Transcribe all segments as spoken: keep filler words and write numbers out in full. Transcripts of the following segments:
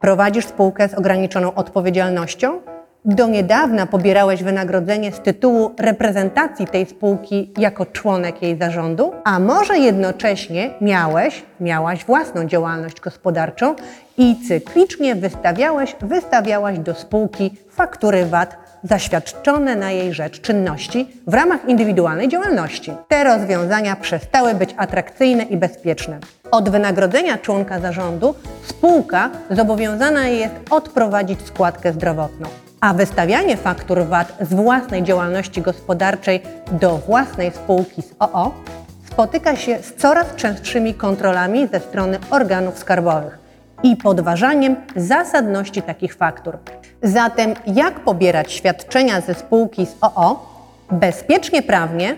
Prowadzisz spółkę z ograniczoną odpowiedzialnością? Do niedawna pobierałeś wynagrodzenie z tytułu reprezentacji tej spółki jako członek jej zarządu, a może jednocześnie miałeś, miałaś własną działalność gospodarczą i cyklicznie wystawiałeś, wystawiałaś do spółki faktury V A T zaświadczone na jej rzecz czynności w ramach indywidualnej działalności. Te rozwiązania przestały być atrakcyjne i bezpieczne. Od wynagrodzenia członka zarządu spółka zobowiązana jest odprowadzić składkę zdrowotną. A wystawianie faktur V A T z własnej działalności gospodarczej do własnej spółki z o o spotyka się z coraz częstszymi kontrolami ze strony organów skarbowych i podważaniem zasadności takich faktur. Zatem jak pobierać świadczenia ze spółki z o o bezpiecznie prawnie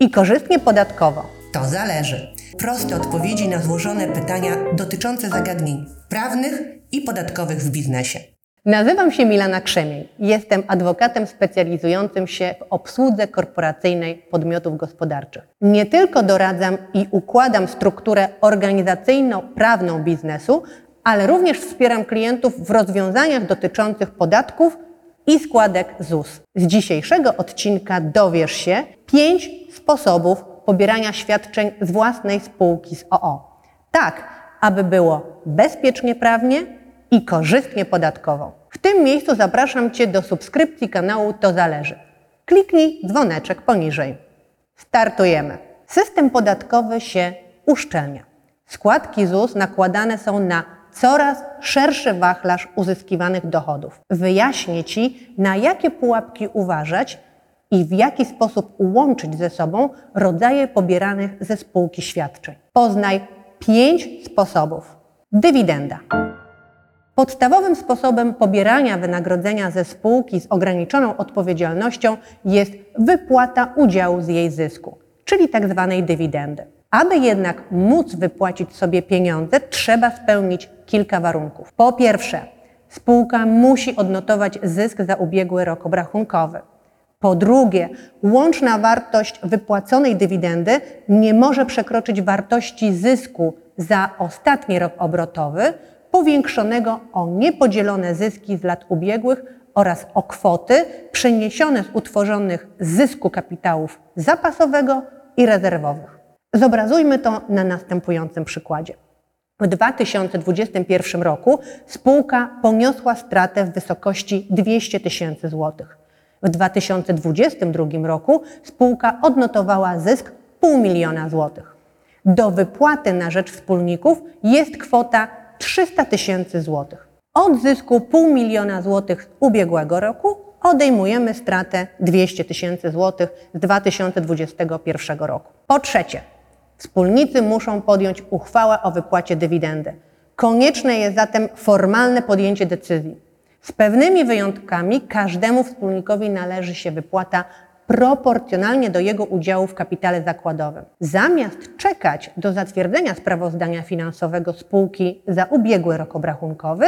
i korzystnie podatkowo? To zależy. Proste odpowiedzi na złożone pytania dotyczące zagadnień prawnych i podatkowych w biznesie. Nazywam się Milana Krzemień. Jestem adwokatem specjalizującym się w obsłudze korporacyjnej podmiotów gospodarczych. Nie tylko doradzam i układam strukturę organizacyjno-prawną biznesu, ale również wspieram klientów w rozwiązaniach dotyczących podatków i składek Z U S. Z dzisiejszego odcinka dowiesz się pięć sposobów pobierania świadczeń z własnej spółki z o o. Tak, aby było bezpiecznie prawnie i korzystnie podatkowo. W tym miejscu zapraszam Cię do subskrypcji kanału To Zależy. Kliknij dzwoneczek poniżej. Startujemy. System podatkowy się uszczelnia. Składki Z U S nakładane są na coraz szerszy wachlarz uzyskiwanych dochodów. Wyjaśnię Ci, na jakie pułapki uważać i w jaki sposób łączyć ze sobą rodzaje pobieranych ze spółki świadczeń. Poznaj pięć sposobów. Dywidenda. Podstawowym sposobem pobierania wynagrodzenia ze spółki z ograniczoną odpowiedzialnością jest wypłata udziału z jej zysku, czyli tzw. dywidendy. Aby jednak móc wypłacić sobie pieniądze, trzeba spełnić kilka warunków. Po pierwsze, spółka musi odnotować zysk za ubiegły rok obrachunkowy. Po drugie, łączna wartość wypłaconej dywidendy nie może przekroczyć wartości zysku za ostatni rok obrotowy, powiększonego o niepodzielone zyski z lat ubiegłych oraz o kwoty przeniesione z utworzonych zysku kapitałów zapasowego i rezerwowych. Zobrazujmy to na następującym przykładzie. W dwa tysiące dwudziestym pierwszym roku spółka poniosła stratę w wysokości dwieście tysięcy złotych. W dwa tysiące dwudziestym drugim roku spółka odnotowała zysk pół miliona złotych. Do wypłaty na rzecz wspólników jest kwota trzysta tysięcy złotych. Od zysku pół miliona złotych z ubiegłego roku odejmujemy stratę dwieście tysięcy złotych z dwa tysiące dwudziestego pierwszego roku. Po trzecie, wspólnicy muszą podjąć uchwałę o wypłacie dywidendy. Konieczne jest zatem formalne podjęcie decyzji. Z pewnymi wyjątkami każdemu wspólnikowi należy się wypłata proporcjonalnie do jego udziału w kapitale zakładowym. Zamiast czekać do zatwierdzenia sprawozdania finansowego spółki za ubiegły rok obrachunkowy,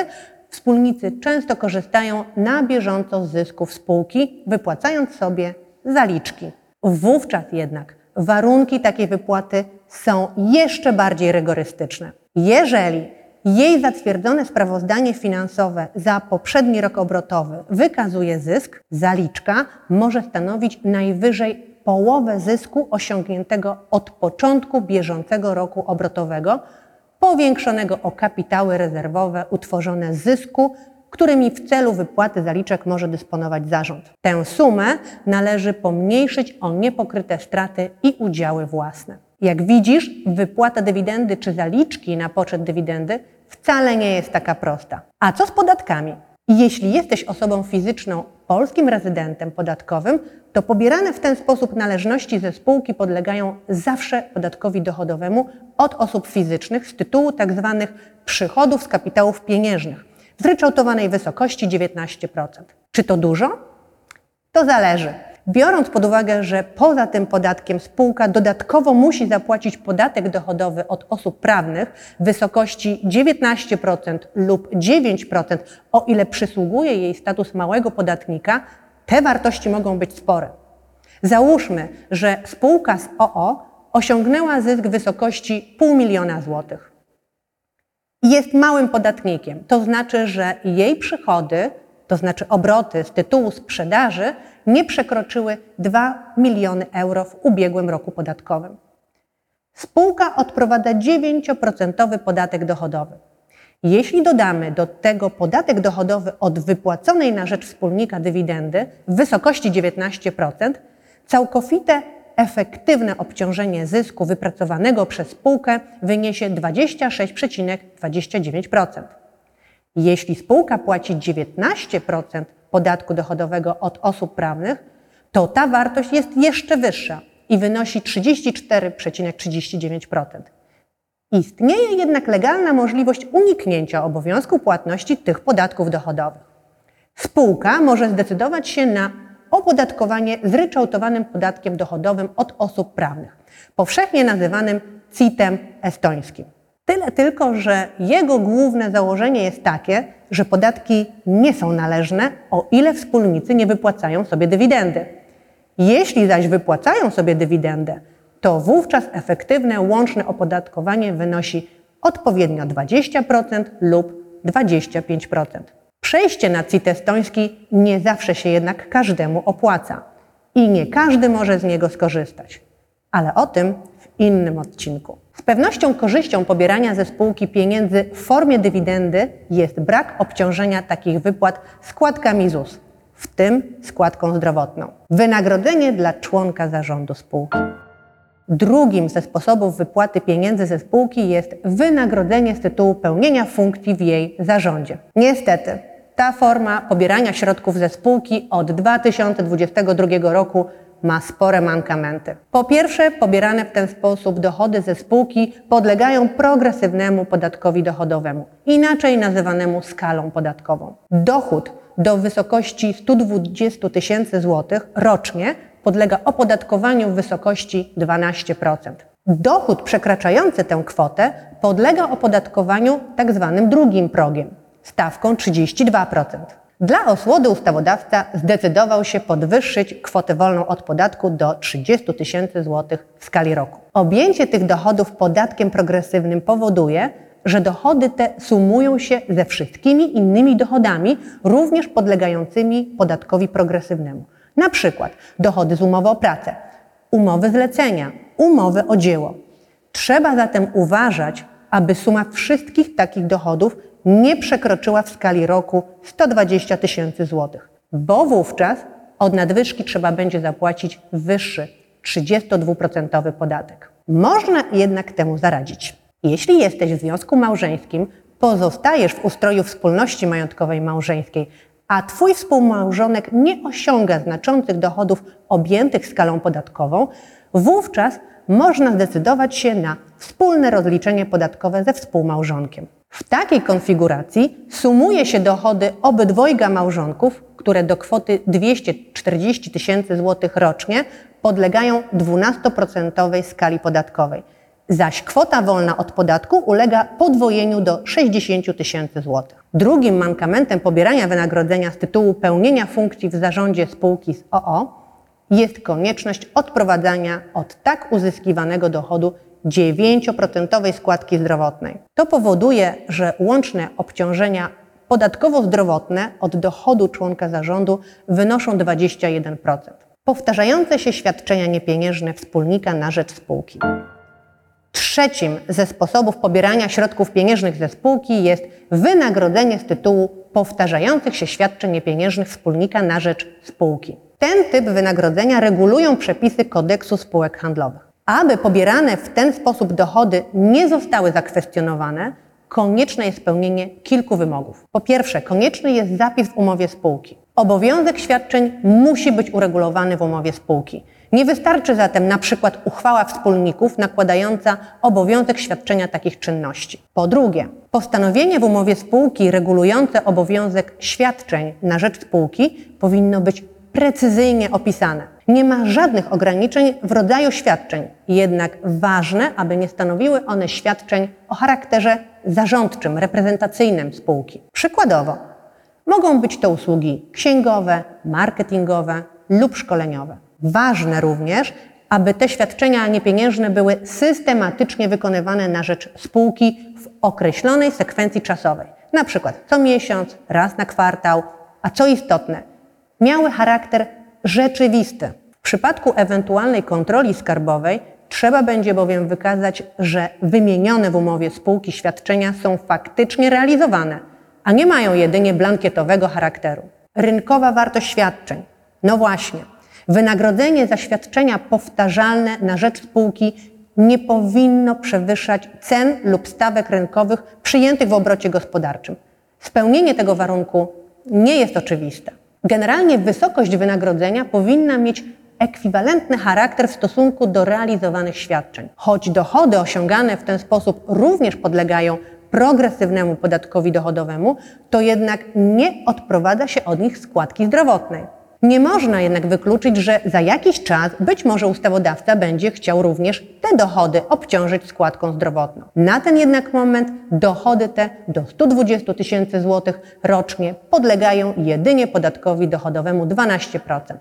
wspólnicy często korzystają na bieżąco z zysków spółki, wypłacając sobie zaliczki. Wówczas jednak warunki takiej wypłaty są jeszcze bardziej rygorystyczne. Jeżeli jej zatwierdzone sprawozdanie finansowe za poprzedni rok obrotowy wykazuje zysk, zaliczka może stanowić najwyżej połowę zysku osiągniętego od początku bieżącego roku obrotowego, powiększonego o kapitały rezerwowe utworzone z zysku, którymi w celu wypłaty zaliczek może dysponować zarząd. Tę sumę należy pomniejszyć o niepokryte straty i udziały własne. Jak widzisz, wypłata dywidendy czy zaliczki na poczet dywidendy wcale nie jest taka prosta. A co z podatkami? Jeśli jesteś osobą fizyczną, polskim rezydentem podatkowym, to pobierane w ten sposób należności ze spółki podlegają zawsze podatkowi dochodowemu od osób fizycznych z tytułu tzw. przychodów z kapitałów pieniężnych w zryczałtowanej wysokości dziewiętnaście procent. Czy to dużo? To zależy. Biorąc pod uwagę, że poza tym podatkiem spółka dodatkowo musi zapłacić podatek dochodowy od osób prawnych w wysokości dziewiętnaście procent lub dziewięć procent, o ile przysługuje jej status małego podatnika, te wartości mogą być spore. Załóżmy, że spółka z o o osiągnęła zysk w wysokości pół miliona złotych jest małym podatnikiem. To znaczy, że jej przychody, to znaczy obroty z tytułu sprzedaży, nie przekroczyły dwóch milionów euro w ubiegłym roku podatkowym. Spółka odprowadza dziewięć procent podatek dochodowy. Jeśli dodamy do tego podatek dochodowy od wypłaconej na rzecz wspólnika dywidendy w wysokości dziewiętnaście procent, całkowite efektywne obciążenie zysku wypracowanego przez spółkę wyniesie dwadzieścia sześć przecinek dwadzieścia dziewięć procent. Jeśli spółka płaci dziewiętnaście procent podatku dochodowego od osób prawnych, to ta wartość jest jeszcze wyższa i wynosi trzydzieści cztery przecinek trzydzieści dziewięć procent. Istnieje jednak legalna możliwość uniknięcia obowiązku płatności tych podatków dochodowych. Spółka może zdecydować się na opodatkowanie zryczałtowanym podatkiem dochodowym od osób prawnych, powszechnie nazywanym C I T-em estońskim. Tyle tylko, że jego główne założenie jest takie, że podatki nie są należne, o ile wspólnicy nie wypłacają sobie dywidendy. Jeśli zaś wypłacają sobie dywidendę, to wówczas efektywne łączne opodatkowanie wynosi odpowiednio dwadzieścia procent lub dwadzieścia pięć procent. Przejście na C I T estoński nie zawsze się jednak każdemu opłaca i nie każdy może z niego skorzystać. Ale o tym w innym odcinku. Z pewnością korzyścią pobierania ze spółki pieniędzy w formie dywidendy jest brak obciążenia takich wypłat składkami ZUS, w tym składką zdrowotną. Wynagrodzenie dla członka zarządu spółki. Drugim ze sposobów wypłaty pieniędzy ze spółki jest wynagrodzenie z tytułu pełnienia funkcji w jej zarządzie. Niestety, ta forma pobierania środków ze spółki od dwa tysiące dwudziestego drugiego roku ma spore mankamenty. Po pierwsze, pobierane w ten sposób dochody ze spółki podlegają progresywnemu podatkowi dochodowemu, inaczej nazywanemu skalą podatkową. Dochód do wysokości stu dwudziestu tysięcy złotych rocznie podlega opodatkowaniu w wysokości dwanaście procent. Dochód przekraczający tę kwotę podlega opodatkowaniu tzw. drugim progiem, stawką trzydzieści dwa procent. Dla osłody ustawodawca zdecydował się podwyższyć kwotę wolną od podatku do trzydziestu tysięcy złotych w skali roku. Objęcie tych dochodów podatkiem progresywnym powoduje, że dochody te sumują się ze wszystkimi innymi dochodami, również podlegającymi podatkowi progresywnemu. Na przykład dochody z umowy o pracę, umowy zlecenia, umowy o dzieło. Trzeba zatem uważać, aby suma wszystkich takich dochodów nie przekroczyła w skali roku stu dwudziestu tysięcy złotych, bo wówczas od nadwyżki trzeba będzie zapłacić wyższy, trzydziestodwuprocentowy podatek. Można jednak temu zaradzić. Jeśli jesteś w związku małżeńskim, pozostajesz w ustroju wspólności majątkowej małżeńskiej, a twój współmałżonek nie osiąga znaczących dochodów objętych skalą podatkową, wówczas można zdecydować się na wspólne rozliczenie podatkowe ze współmałżonkiem. W takiej konfiguracji sumuje się dochody obydwojga małżonków, które do kwoty dwieście czterdzieści tysięcy złotych rocznie podlegają dwunastoprocentowej skali podatkowej, zaś kwota wolna od podatku ulega podwojeniu do sześćdziesięciu tysięcy złotych. Drugim mankamentem pobierania wynagrodzenia z tytułu pełnienia funkcji w zarządzie spółki z o o jest konieczność odprowadzania od tak uzyskiwanego dochodu dziewięcioprocentowej składki zdrowotnej. To powoduje, że łączne obciążenia podatkowo-zdrowotne od dochodu członka zarządu wynoszą dwadzieścia jeden procent. Powtarzające się świadczenia niepieniężne wspólnika na rzecz spółki. Trzecim ze sposobów pobierania środków pieniężnych ze spółki jest wynagrodzenie z tytułu powtarzających się świadczeń niepieniężnych wspólnika na rzecz spółki. Ten typ wynagrodzenia regulują przepisy Kodeksu Spółek Handlowych. Aby pobierane w ten sposób dochody nie zostały zakwestionowane, konieczne jest spełnienie kilku wymogów. Po pierwsze, konieczny jest zapis w umowie spółki. Obowiązek świadczeń musi być uregulowany w umowie spółki. Nie wystarczy zatem na przykład uchwała wspólników nakładająca obowiązek świadczenia takich czynności. Po drugie, postanowienie w umowie spółki regulujące obowiązek świadczeń na rzecz spółki powinno być precyzyjnie opisane. Nie ma żadnych ograniczeń w rodzaju świadczeń, jednak ważne, aby nie stanowiły one świadczeń o charakterze zarządczym, reprezentacyjnym spółki. Przykładowo, mogą być to usługi księgowe, marketingowe lub szkoleniowe. Ważne również, aby te świadczenia niepieniężne były systematycznie wykonywane na rzecz spółki w określonej sekwencji czasowej. Na przykład co miesiąc, raz na kwartał, a co istotne, miały charakter rzeczywisty. W przypadku ewentualnej kontroli skarbowej trzeba będzie bowiem wykazać, że wymienione w umowie spółki świadczenia są faktycznie realizowane, a nie mają jedynie blankietowego charakteru. Rynkowa wartość świadczeń. No właśnie, wynagrodzenie za świadczenia powtarzalne na rzecz spółki nie powinno przewyższać cen lub stawek rynkowych przyjętych w obrocie gospodarczym. Spełnienie tego warunku nie jest oczywiste. Generalnie wysokość wynagrodzenia powinna mieć ekwiwalentny charakter w stosunku do realizowanych świadczeń. Choć dochody osiągane w ten sposób również podlegają progresywnemu podatkowi dochodowemu, to jednak nie odprowadza się od nich składki zdrowotnej. Nie można jednak wykluczyć, że za jakiś czas być może ustawodawca będzie chciał również te dochody obciążyć składką zdrowotną. Na ten jednak moment dochody te do stu dwudziestu tysięcy złotych rocznie podlegają jedynie podatkowi dochodowemu dwanaście procent.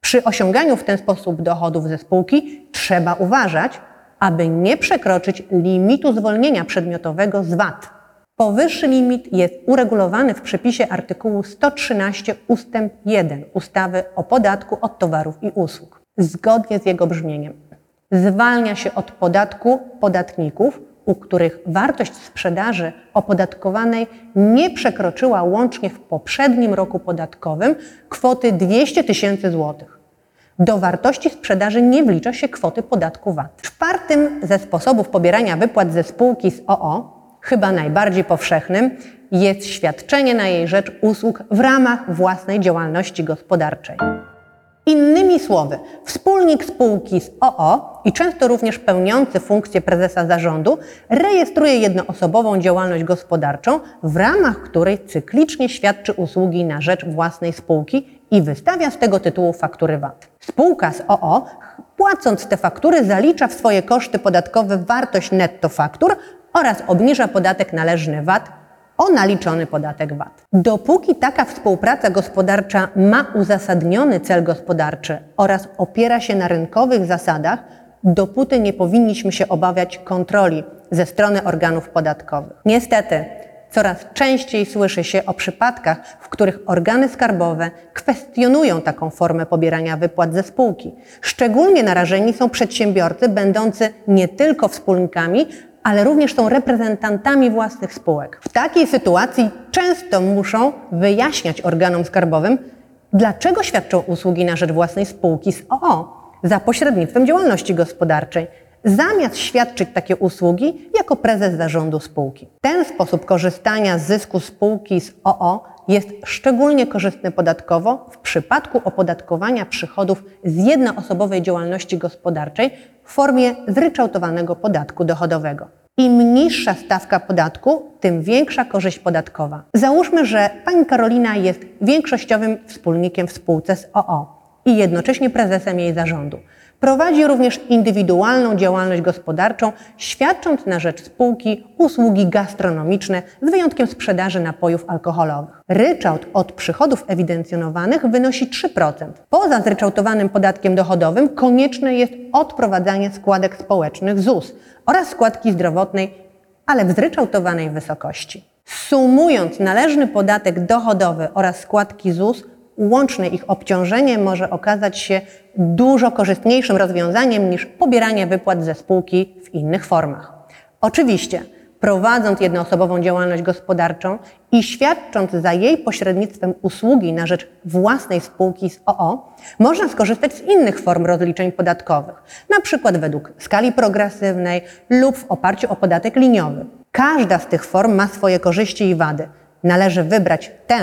Przy osiąganiu w ten sposób dochodów ze spółki trzeba uważać, aby nie przekroczyć limitu zwolnienia przedmiotowego z V A T. Powyższy limit jest uregulowany w przepisie artykułu sto trzynaście ustęp jeden ustawy o podatku od towarów i usług. Zgodnie z jego brzmieniem zwalnia się od podatku podatników, u których wartość sprzedaży opodatkowanej nie przekroczyła łącznie w poprzednim roku podatkowym kwoty dwieście tysięcy złotych. Do wartości sprzedaży nie wlicza się kwoty podatku V A T. Czwartym ze sposobów pobierania wypłat ze spółki z o o, chyba najbardziej powszechnym, jest świadczenie na jej rzecz usług w ramach własnej działalności gospodarczej. Innymi słowy, wspólnik spółki z o o i często również pełniący funkcję prezesa zarządu rejestruje jednoosobową działalność gospodarczą, w ramach której cyklicznie świadczy usługi na rzecz własnej spółki i wystawia z tego tytułu faktury V A T. Spółka z o o, płacąc te faktury, zalicza w swoje koszty podatkowe wartość netto faktur oraz obniża podatek należny V A T o naliczony podatek V A T. Dopóki taka współpraca gospodarcza ma uzasadniony cel gospodarczy oraz opiera się na rynkowych zasadach, dopóty nie powinniśmy się obawiać kontroli ze strony organów podatkowych. Niestety, coraz częściej słyszy się o przypadkach, w których organy skarbowe kwestionują taką formę pobierania wypłat ze spółki. Szczególnie narażeni są przedsiębiorcy będący nie tylko wspólnikami, ale również są reprezentantami własnych spółek. W takiej sytuacji często muszą wyjaśniać organom skarbowym, dlaczego świadczą usługi na rzecz własnej spółki z o o za pośrednictwem działalności gospodarczej, zamiast świadczyć takie usługi jako prezes zarządu spółki. Ten sposób korzystania z zysku spółki z o o jest szczególnie korzystny podatkowo w przypadku opodatkowania przychodów z jednoosobowej działalności gospodarczej w formie zryczałtowanego podatku dochodowego. Im niższa stawka podatku, tym większa korzyść podatkowa. Załóżmy, że pani Karolina jest większościowym wspólnikiem w spółce z o o i jednocześnie prezesem jej zarządu. Prowadzi również indywidualną działalność gospodarczą, świadcząc na rzecz spółki usługi gastronomiczne z wyjątkiem sprzedaży napojów alkoholowych. Ryczałt od przychodów ewidencjonowanych wynosi trzy procent. Poza zryczałtowanym podatkiem dochodowym konieczne jest odprowadzanie składek społecznych ZUS oraz składki zdrowotnej, ale w zryczałtowanej wysokości. Sumując należny podatek dochodowy oraz składki ZUS, łączne ich obciążenie może okazać się dużo korzystniejszym rozwiązaniem niż pobieranie wypłat ze spółki w innych formach. Oczywiście, prowadząc jednoosobową działalność gospodarczą i świadcząc za jej pośrednictwem usługi na rzecz własnej spółki z o o, można skorzystać z innych form rozliczeń podatkowych, np. według skali progresywnej lub w oparciu o podatek liniowy. Każda z tych form ma swoje korzyści i wady. Należy wybrać tę,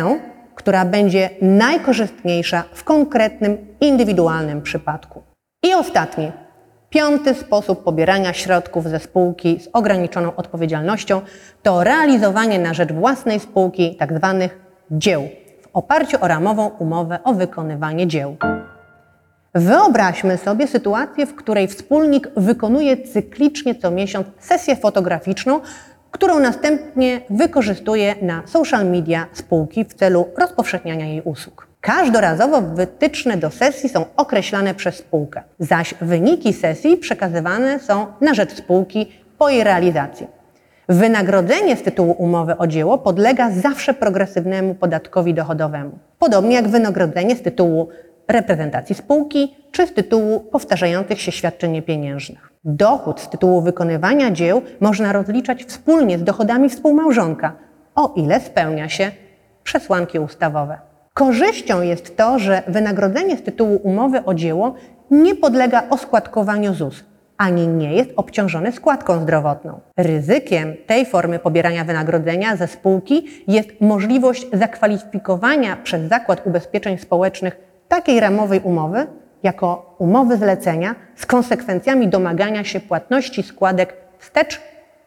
która będzie najkorzystniejsza w konkretnym, indywidualnym przypadku. I ostatni, piąty sposób pobierania środków ze spółki z ograniczoną odpowiedzialnością to realizowanie na rzecz własnej spółki tzw. dzieł w oparciu o ramową umowę o wykonywanie dzieł. Wyobraźmy sobie sytuację, w której wspólnik wykonuje cyklicznie co miesiąc sesję fotograficzną, którą następnie wykorzystuje na social media spółki w celu rozpowszechniania jej usług. Każdorazowo wytyczne do sesji są określane przez spółkę, zaś wyniki sesji przekazywane są na rzecz spółki po jej realizacji. Wynagrodzenie z tytułu umowy o dzieło podlega zawsze progresywnemu podatkowi dochodowemu, podobnie jak wynagrodzenie z tytułu reprezentacji spółki czy z tytułu powtarzających się świadczeń niepieniężnych. Dochód z tytułu wykonywania dzieł można rozliczać wspólnie z dochodami współmałżonka, o ile spełnia się przesłanki ustawowe. Korzyścią jest to, że wynagrodzenie z tytułu umowy o dzieło nie podlega oskładkowaniu ZUS, ani nie jest obciążone składką zdrowotną. Ryzykiem tej formy pobierania wynagrodzenia ze spółki jest możliwość zakwalifikowania przez Zakład Ubezpieczeń Społecznych takiej ramowej umowy jako umowy zlecenia z konsekwencjami domagania się płatności składek wstecz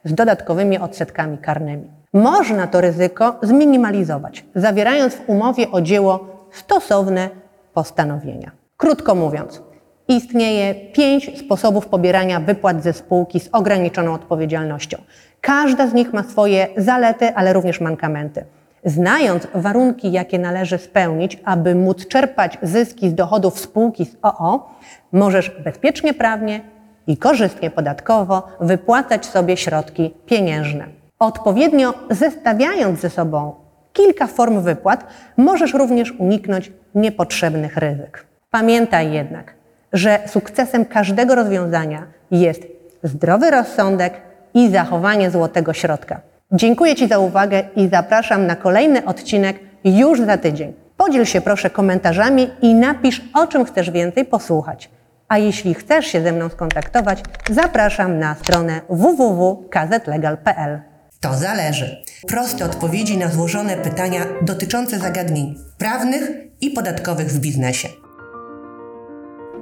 z dodatkowymi odsetkami karnymi. Można to ryzyko zminimalizować, zawierając w umowie o dzieło stosowne postanowienia. Krótko mówiąc, istnieje pięć sposobów pobierania wypłat ze spółki z ograniczoną odpowiedzialnością. Każda z nich ma swoje zalety, ale również mankamenty. Znając warunki, jakie należy spełnić, aby móc czerpać zyski z dochodów spółki z o o, możesz bezpiecznie prawnie i korzystnie podatkowo wypłacać sobie środki pieniężne. Odpowiednio zestawiając ze sobą kilka form wypłat, możesz również uniknąć niepotrzebnych ryzyk. Pamiętaj jednak, że sukcesem każdego rozwiązania jest zdrowy rozsądek i zachowanie złotego środka. Dziękuję Ci za uwagę i zapraszam na kolejny odcinek już za tydzień. Podziel się proszę komentarzami i napisz, o czym chcesz więcej posłuchać. A jeśli chcesz się ze mną skontaktować, zapraszam na stronę w w w kropka kzlegal kropka p l. To zależy. Proste odpowiedzi na złożone pytania dotyczące zagadnień prawnych i podatkowych w biznesie.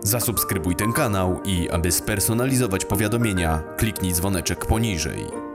Zasubskrybuj ten kanał i aby spersonalizować powiadomienia, kliknij dzwoneczek poniżej.